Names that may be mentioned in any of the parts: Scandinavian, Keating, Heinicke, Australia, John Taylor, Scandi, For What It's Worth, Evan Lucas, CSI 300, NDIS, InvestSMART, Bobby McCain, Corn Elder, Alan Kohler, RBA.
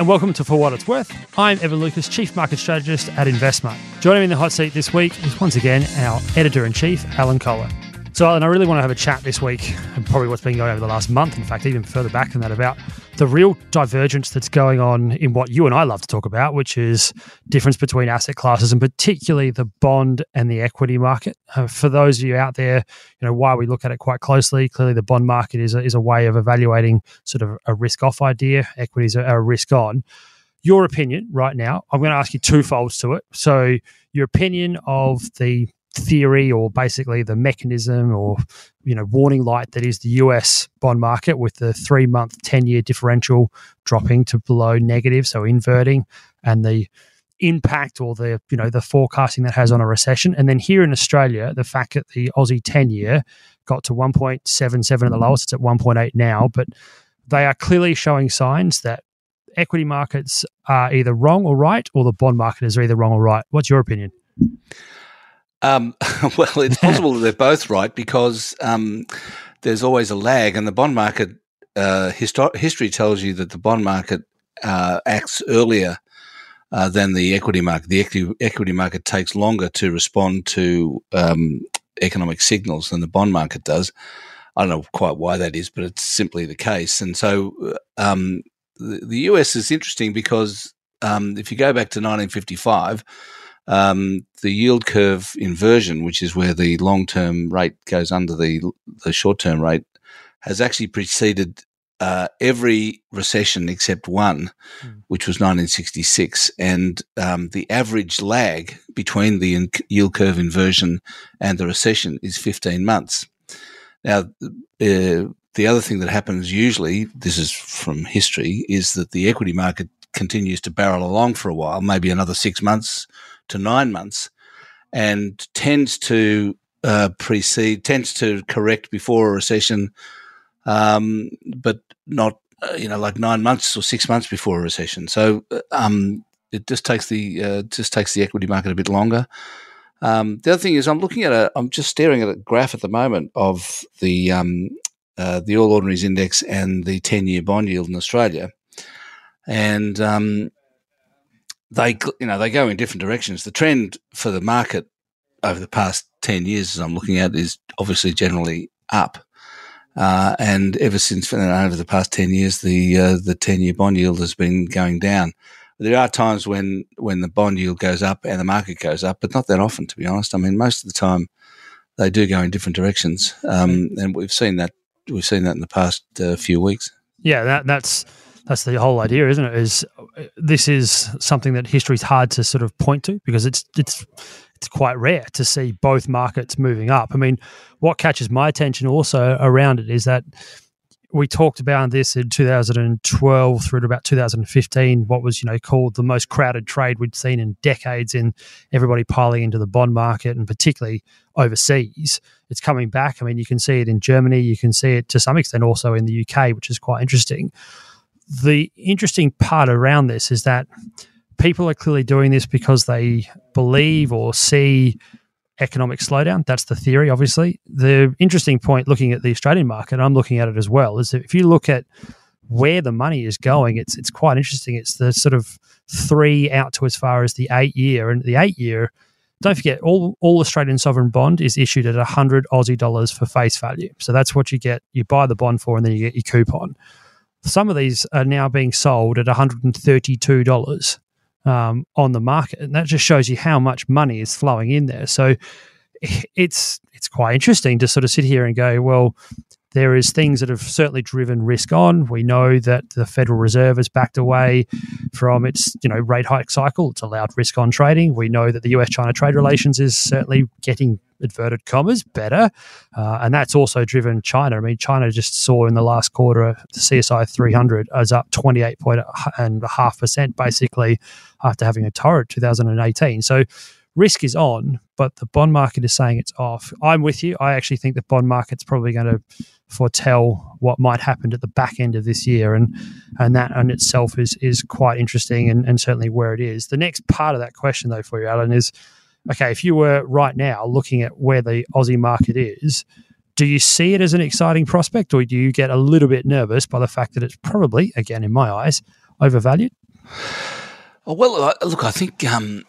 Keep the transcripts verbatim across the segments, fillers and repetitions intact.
and welcome to For What It's Worth. I'm Evan Lucas, Chief Market Strategist at InvestSMART. Joining me in the hot seat this week is once again our Editor-in-Chief, Alan Kohler. So Alan, I really want to have a chat this week, and probably what's been going on over the last month, in fact, even further back than that, about the real divergence that's going on in what you and I love to talk about, which is difference between asset classes and particularly the bond and the equity market. Uh, for those of you out there, you know, why we look at it quite closely, clearly the bond market is a, is a way of evaluating sort of a risk-off idea. Equities are, are risk-on. Your opinion right now, I'm going to ask you two folds to it. So your opinion of the theory, or basically the mechanism, or you know, warning light that is the U S bond market, with the three-month, ten-year differential dropping to below negative, so inverting, and the impact or the you know the forecasting that has on a recession. And then here in Australia, the fact that the Aussie ten-year got to one point seven seven at the lowest, it's at one point eight now, but they are clearly showing signs that equity markets are either wrong or right, or the bond market is either wrong or right. What's your opinion? Um, well, it's possible that they're both right, because um, there's always a lag, and the bond market uh, histo- history tells you that the bond market uh, acts earlier uh, than the equity market. The equity, equity market takes longer to respond to um, economic signals than the bond market does. I don't know quite why that is, but it's simply the case. And so um, the, the U S is interesting because um, if you go back to nineteen fifty-five, Um, the yield curve inversion, which is where the long-term rate goes under the, the short-term rate, has actually preceded uh, every recession except one, mm. which was nineteen sixty-six. And um, the average lag between the in- yield curve inversion and the recession is fifteen months. Now, uh, the other thing that happens usually, this is from history, is that the equity market continues to barrel along for a while, maybe another six months to nine months, and tends to uh, precede, tends to correct before a recession, um, but not, uh, you know, like nine months or six months before a recession. So um, it just takes the uh, just takes the equity market a bit longer. Um, the other thing is, I'm looking at a, I'm just staring at a graph at the moment of the um, uh, the All Ordinaries Index and the ten-year bond yield in Australia, and um, They, you know, they go in different directions. The trend for the market over the past ten years, as I'm looking at, is obviously generally up. Uh, and ever since, you know, over the past ten years, the uh, the ten-year bond yield has been going down. There are times when, when the bond yield goes up and the market goes up, but not that often, to be honest. I mean, most of the time they do go in different directions, um, and we've seen that we've seen that in the past uh, few weeks. Yeah, that that's. That's the whole idea, isn't it? Is this is something that history's hard to sort of point to, because it's it's it's quite rare to see both markets moving up. I mean, what catches my attention also around it is that we talked about this in two thousand twelve through to about two thousand fifteen, what was, you know, called the most crowded trade we'd seen in decades, in everybody piling into the bond market, and particularly overseas. It's coming back. I mean, you can see it in Germany. You can see it to some extent also in the U K, which is quite interesting. The interesting part around this is that people are clearly doing this because they believe or see economic slowdown. That's the theory, obviously. The interesting point, looking at the Australian market, I'm looking at it as well, is that if you look at where the money is going, it's it's quite interesting. It's the sort of three out to as far as the eight-year. And the eight-year, don't forget, all, all Australian sovereign bond is issued at one hundred Aussie dollars for face value. So that's what you get. You buy the bond for, and then you get your coupon. Some of these are now being sold at one hundred thirty-two dollars um, on the market, and that just shows you how much money is flowing in there. So it's it's quite interesting to sort of sit here and go, well, there is things that have certainly driven risk on. We know that the Federal Reserve has backed away from its you know rate hike cycle. It's allowed risk on trading. We know that the U S China trade relations is certainly getting, inverted commas, better. Uh, and that's also driven China. I mean, China just saw in the last quarter, the C S I three hundred is up twenty-eight point five percent basically after having a torrid two thousand eighteen. So risk is on, but the bond market is saying it's off. I'm with you. I actually think the bond market's probably going to foretell what might happen at the back end of this year. And and that in itself is is quite interesting, and, and certainly where it is. The next part of that question, though, for you, Alan, is, okay, if you were right now looking at where the Aussie market is, do you see it as an exciting prospect, or do you get a little bit nervous by the fact that it's probably, again, in my eyes, overvalued? Oh, well, look, I think um,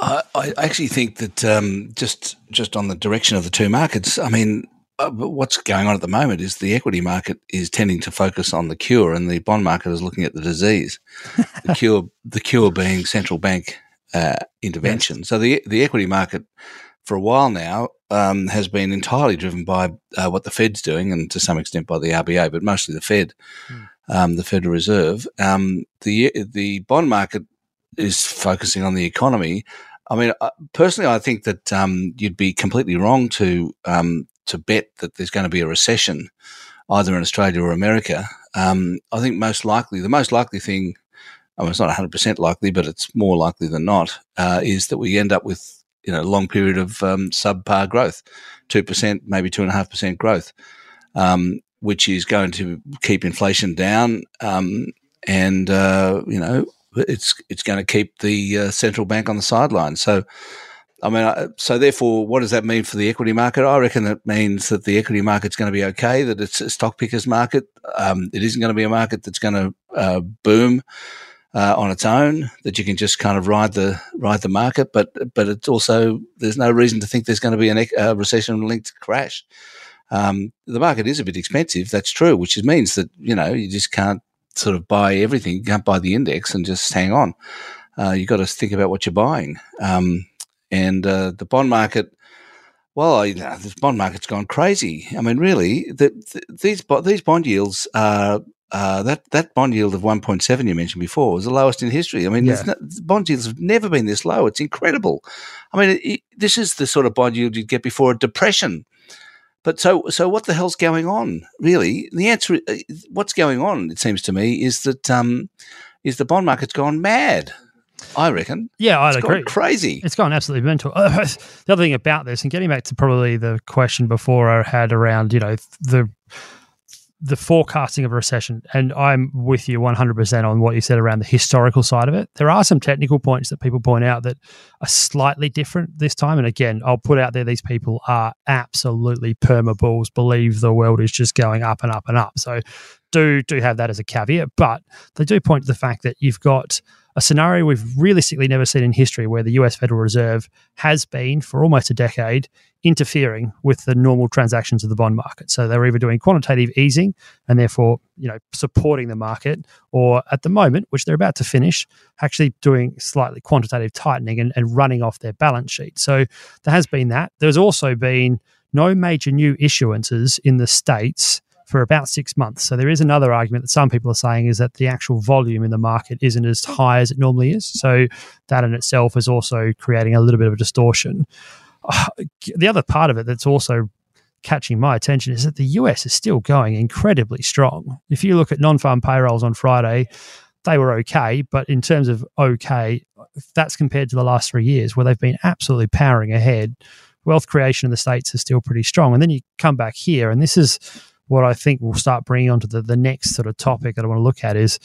I, I actually think that um, just just on the direction of the two markets, I mean, uh, what's going on at the moment is the equity market is tending to focus on the cure, and the bond market is looking at the disease. The cure, the cure being central bank uh, intervention. Yes. So the the equity market for a while now um, has been entirely driven by uh, what the Fed's doing, and to some extent by the R B A, but mostly the Fed. Mm. Um, the Federal Reserve, um, the the bond market is focusing on the economy. I mean, I, personally, I think that um, you'd be completely wrong to um, to bet that there's going to be a recession, either in Australia or America. Um, I think most likely, the most likely thing, I mean, it's not one hundred percent likely, but it's more likely than not, uh, is that we end up with you know a long period of um, subpar growth, two percent, maybe two and a half percent growth. Um, which is going to keep inflation down, um, and uh, you know it's it's going to keep the uh, central bank on the sidelines. So, I mean, I, so therefore, what does that mean for the equity market? I reckon that means that the equity market's going to be okay. That it's a stock picker's market. Um, it isn't going to be a market that's going to uh, boom uh, on its own. That you can just kind of ride the ride the market, but but it's also there's no reason to think there's going to be an, a recession-linked crash. Um, the market is a bit expensive, that's true, which means that, you know, you just can't sort of buy everything. You can't buy the index and just hang on. Uh, you've got to think about what you're buying. Um, and uh, the bond market, well, you know, this bond market's gone crazy. I mean, really, the, the, these these bond yields are uh, – that, that bond yield of one point seven you mentioned before was the lowest in history. I mean, yeah. no, bond yields have never been this low. It's incredible. I mean, it, it, this is the sort of bond yield you'd get before a depression. But so, so what the hell's going on? Really, the answer, what's going on, it seems to me, is that um, is the bond market's gone mad. I reckon. Yeah, I'd it's agree. It's gone crazy. It's gone absolutely mental. The other thing about this, and getting back to probably the question before I had around, you know, the the forecasting of a recession, and I'm with you one hundred percent on what you said around the historical side of it. There are some technical points that people point out that are slightly different this time. And again, I'll put out there, these people are absolutely perma bulls, believe the world is just going up and up and up. So do, do have that as a caveat, but they do point to the fact that you've got a scenario we've realistically never seen in history where the U S Federal Reserve has been, for almost a decade, interfering with the normal transactions of the bond market. So they're either doing quantitative easing and therefore, you know, supporting the market, or at the moment, which they're about to finish, actually doing slightly quantitative tightening and, and running off their balance sheet. So there has been that. There's also been no major new issuances in the States for about six months. So there is another argument that some people are saying is that the actual volume in the market isn't as high as it normally is. So that in itself is also creating a little bit of a distortion. Uh, the other part of it that's also catching my attention is that the U S is still going incredibly strong. If you look at non-farm payrolls on Friday, they were okay, but in terms of okay, that's compared to the last three years where they've been absolutely powering ahead. Wealth creation in the States is still pretty strong. And then you come back here, and this is what I think we'll start bringing on to the, the next sort of topic that I want to look at is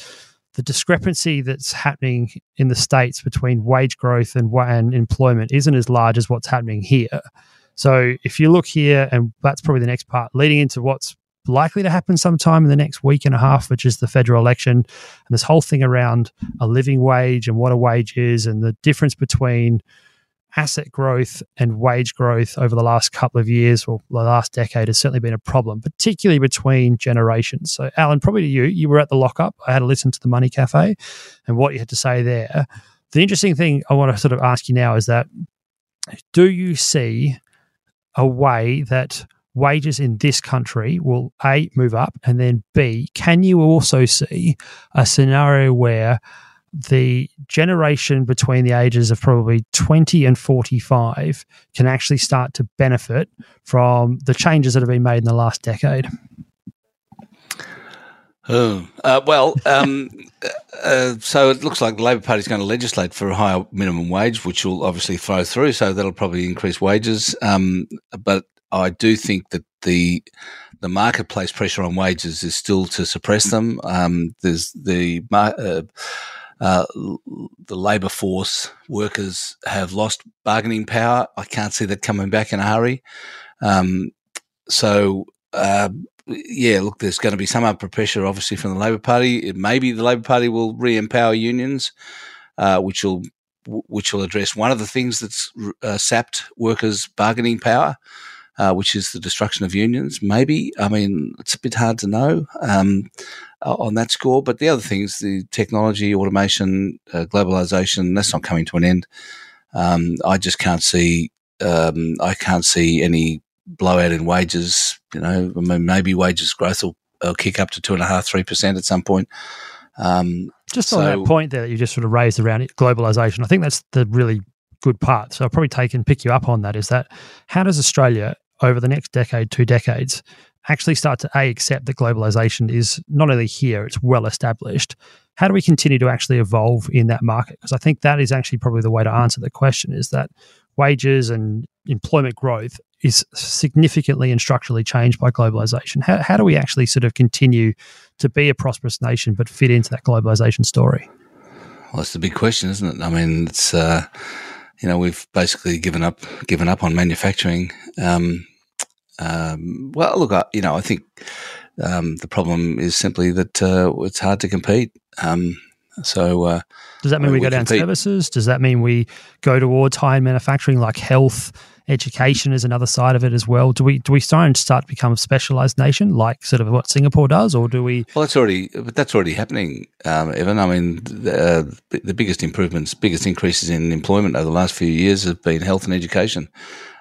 the discrepancy that's happening in the States between wage growth and, and employment isn't as large as what's happening here. So if you look here, and that's probably the next part, leading into what's likely to happen sometime in the next week and a half, which is the federal election, and this whole thing around a living wage and what a wage is and the difference between asset growth and wage growth over the last couple of years or the last decade has certainly been a problem, particularly between generations. So, Alan, probably to you, you were at the lockup. I had a listen to the Money Cafe and what you had to say there. The interesting thing I want to sort of ask you now is that do you see a way that wages in this country will, A, move up, and then, B, can you also see a scenario where the generation between the ages of probably twenty and forty-five can actually start to benefit from the changes that have been made in the last decade? Oh, uh, well, um, uh, so it looks like the Labor Party is going to legislate for a higher minimum wage, which will obviously flow through, so that'll probably increase wages. Um, but I do think that the the marketplace pressure on wages is still to suppress them. Um, there's the uh, Uh, the labour force workers have lost bargaining power. I can't see that coming back in a hurry. Um, so uh, yeah, look, there's going to be some upward pressure, obviously, from the Labor Party. Maybe the Labor Party will re-empower unions, uh, which will which will address one of the things that's uh, sapped workers' bargaining power, uh, which is the destruction of unions. Maybe, I mean, it's a bit hard to know um, on that score. But the other things, the technology, automation, uh, globalisation, that's not coming to an end. Um, I just can't see. Um, I can't see any blowout in wages. You know, I mean, maybe wages growth will, will kick up to two and a half, three percent at some point. Um, just so, on that point there that you just sort of raised around it, globalisation, I think that's the really good part. So I'll probably take and pick you up on that, is that how does Australia over the next decade, two decades, actually start to A, accept that globalisation is not only here, it's well established. How do we continue to actually evolve in that market? Because I think that is actually probably the way to answer the question, is that wages and employment growth is significantly and structurally changed by globalization. How, how do we actually sort of continue to be a prosperous nation but fit into that globalization story? Well, it's the big question, isn't it? I mean, it's uh, you know, we've basically given up, given up on manufacturing. Um, um, well, look, I, you know, I think um, the problem is simply that uh, it's hard to compete. Um, So uh, does that mean we, we go down compete. services? Does that mean we go towards high-end manufacturing, like health, education is another side of it as well? Do we do we start and start to become a specialised nation, like sort of what Singapore does, or do we? Well, that's already that's already happening, um, Evan. I mean, the, uh, the biggest improvements, biggest increases in employment over the last few years have been health and education.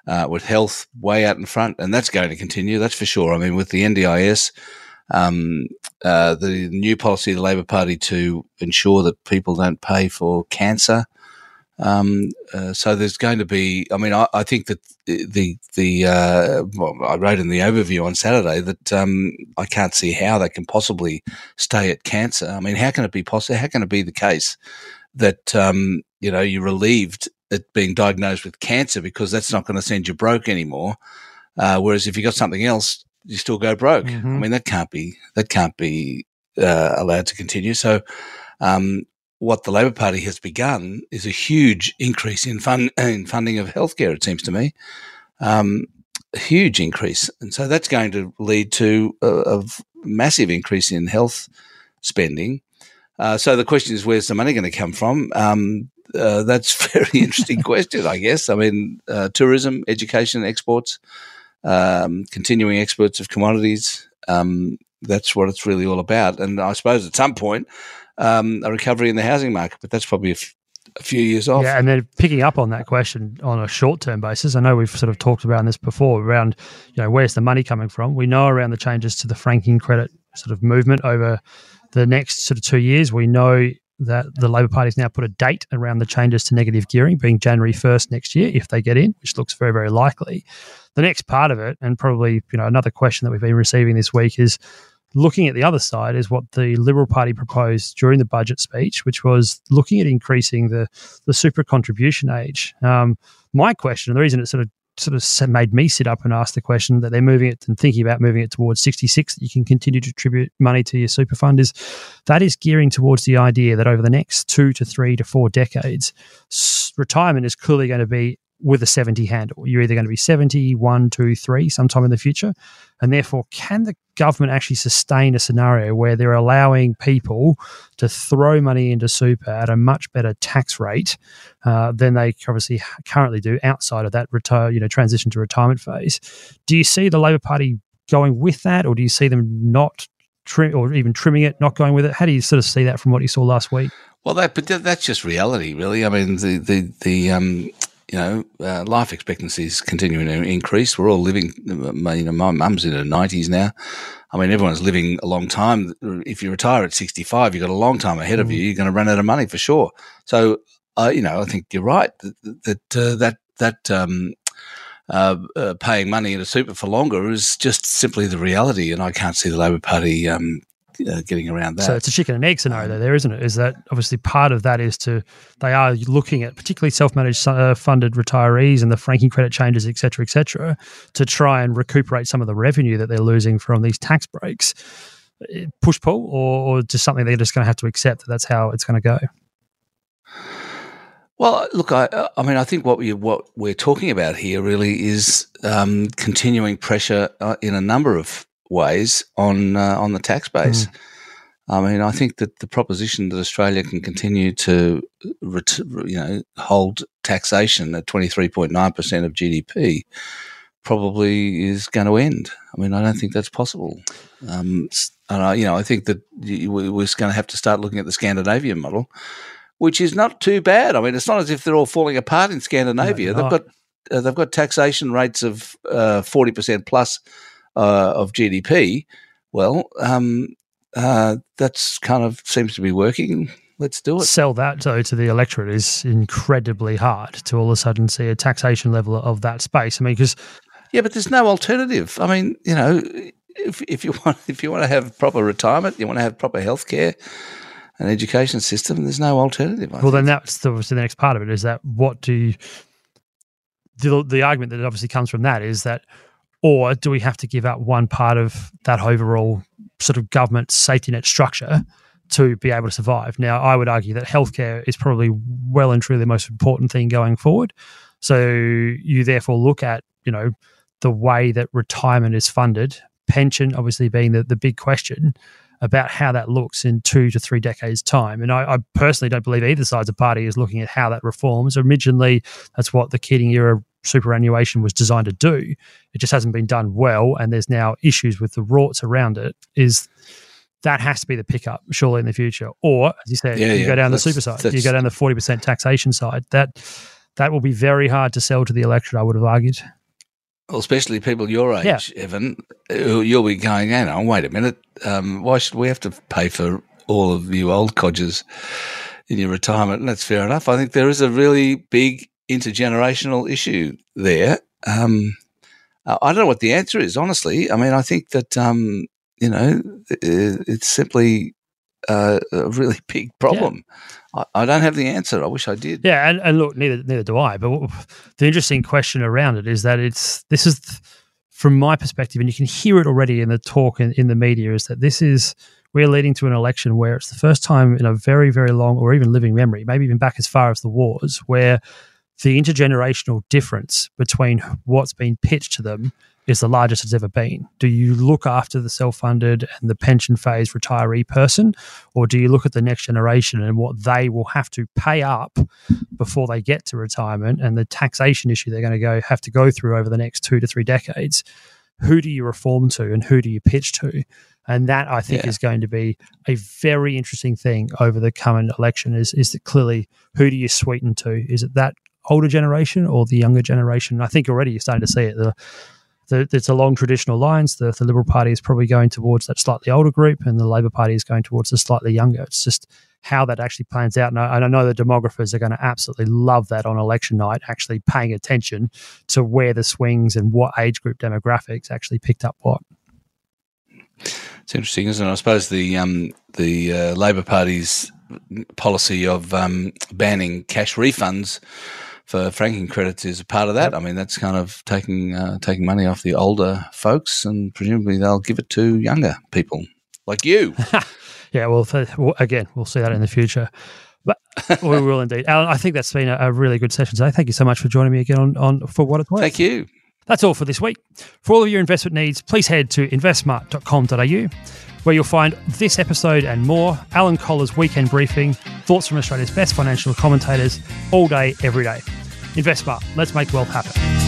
Uh, with health way out in front, and that's going to continue. That's for sure. I mean, with the N D I S. Um, uh, the new policy of the Labor Party to ensure that people don't pay for cancer. Um, uh, so there's going to be. I mean, I, I think that the the uh, well, I wrote in the overview on Saturday that um, I can't see how they can possibly stay at cancer. I mean, how can it be possible? How can it be the case that um, you know, you're relieved at being diagnosed with cancer because that's not going to send you broke anymore? Uh, whereas if you got something else, you still go broke. Mm-hmm. I mean, that can't be that can't be uh, allowed to continue. So, um, what the Labor Party has begun is a huge increase in fund in funding of healthcare. It seems to me, um, a huge increase, and so that's going to lead to a, a massive increase in health spending. Uh, so the question is, where's the money going to come from? Um, uh, that's a very interesting question, I guess. I mean, uh, tourism, education, exports. Um, continuing exports of commodities, um, that's what it's really all about. And I suppose at some point, um, a recovery in the housing market, but that's probably a, f- a few years off. Yeah, and then picking up on that question on a short-term basis, I know we've sort of talked about this before, around, you know, where's the money coming from? We know around the changes to the franking credit sort of movement over the next sort of two years. We know that the Labor Party's now put a date around the changes to negative gearing being January first next year, if they get in, which looks very, very likely. The next part of it, and probably, you know, another question that we've been receiving this week is looking at the other side, is what the Liberal Party proposed during the budget speech, which was looking at increasing the the super contribution age. Um, my question, and the reason it sort of sort of made me sit up and ask the question that they're moving it and thinking about moving it towards sixty-six, that you can continue to attribute money to your super fund, is that is gearing towards the idea that over the next two to three to four decades, s- retirement is clearly going to be with a seventy handle. You're either going to be seventy, one, two, three sometime in the future. And therefore, can the government actually sustain a scenario where they're allowing people to throw money into super at a much better tax rate uh, than they obviously currently do outside of that retire, you know, transition to retirement phase? Do you see the Labor Party going with that, or do you see them not trim, or even trimming it, not going with it? How do you sort of see that from what you saw last week? Well, that but that's just reality, really. I mean, the the the um. You know, uh, life expectancy is continuing to increase. We're all living, you know, my mum's in her nineties now. I mean, everyone's living a long time. If you retire at sixty-five, you've got a long time ahead of you. You're going to run out of money for sure. So, uh, you know, I think you're right that that uh, that, that um, uh, uh, paying money into super for longer is just simply the reality, and I can't see the Labor Party um Uh, getting around that. So it's a chicken and egg scenario there, isn't it? Is that obviously part of that is to, they are looking at particularly self-managed uh, funded retirees and the franking credit changes, et cetera, et cetera, to try and recuperate some of the revenue that they're losing from these tax breaks. Push-pull, or, or just something they're just going to have to accept that that's how it's going to go? Well, look, I, I mean, I think what, we, what we're talking about here really is um, continuing pressure uh, in a number of ways on uh, on the tax base. Mm. I mean, I think that the proposition that Australia can continue to, ret- you know, hold taxation at twenty-three point nine percent of G D P probably is going to end. I mean, I don't think that's possible. Um, and I, you know, I think that we're going to have to start looking at the Scandinavian model, which is not too bad. I mean, it's not as if they're all falling apart in Scandinavia. No, they've got uh, they've got taxation rates of uh, forty percent plus uh, of G D P. Well, um, Uh, that's kind of seems to be working. Let's do it. Sell that, though, to the electorate is incredibly hard to all of a sudden see a taxation level of that space. I mean, because yeah, but there's no alternative. I mean, you know, if if you want if you want to have proper retirement, you want to have proper healthcare and education system, there's no alternative. I well, think. Then that's the, obviously the next part of it is that what do you, the the argument that obviously comes from that is that, or do we have to give up one part of that overall sort of government safety net structure to be able to survive? Now, I would argue that healthcare is probably well and truly the most important thing going forward. So you therefore look at, you know, the way that retirement is funded, pension obviously being the, the big question about how that looks in two to three decades' time. And I, I personally don't believe either side's of party is looking at how that reforms. Originally, that's what the Keating era superannuation was designed to do. It just hasn't been done well, and there's now issues with the rorts around it. Is that has to be the pickup surely in the future, or as you said, yeah, you yeah, go down the super side, you go down the forty percent taxation side. That that will be very hard to sell to the electorate, I would have argued. Well, especially people your age, yeah. Evan, who you'll be going, hang on, wait a minute, um, why should we have to pay for all of you old codgers in your retirement? And that's fair enough. I think there is a really big intergenerational issue there. Um, I don't know what the answer is, honestly. I mean, I think that, um, you know, it's simply uh, a really big problem. Yeah. I, I don't have the answer. I wish I did. Yeah, and, and look, neither neither do I. But the interesting question around it is that it's this is, from my perspective, and you can hear it already in the talk in, in the media, is that this is we're leading to an election where it's the first time in a very, very long or even living memory, maybe even back as far as the wars, where the intergenerational difference between what's been pitched to them is the largest it's ever been. Do you look after the self-funded and the pension phase retiree person, or do you look at the next generation and what they will have to pay up before they get to retirement and the taxation issue they're going to go have to go through over the next two to three decades? Who do you reform to and who do you pitch to? And that, I think, yeah. is going to be a very interesting thing over the coming election is, is that clearly who do you sweeten to? Is it that older generation or the younger generation? I think already you're starting to see it. The, the, it's along traditional lines. The, the Liberal Party is probably going towards that slightly older group and the Labor Party is going towards the slightly younger. It's just how that actually plans out. And I, and I know the demographers are going to absolutely love that on election night, actually paying attention to where the swings and what age group demographics actually picked up what. It's interesting, isn't it? I suppose the um, the uh, Labor Party's policy of um, banning cash refunds for franking credits is a part of that. Yep. I mean, that's kind of taking uh, taking money off the older folks, and presumably they'll give it to younger people like you. Yeah, well, again, we'll see that in the future. But we will indeed. Alan, I think that's been a, a really good session today. Thank you so much for joining me again on, on For What It's Worth. Thank you. That's all for this week. For all of your investment needs, please head to invest smart dot com dot a u. where you'll find this episode and more, Alan Kohler's weekend briefing, thoughts from Australia's best financial commentators, all day, every day. InvestSmart, let's make wealth happen.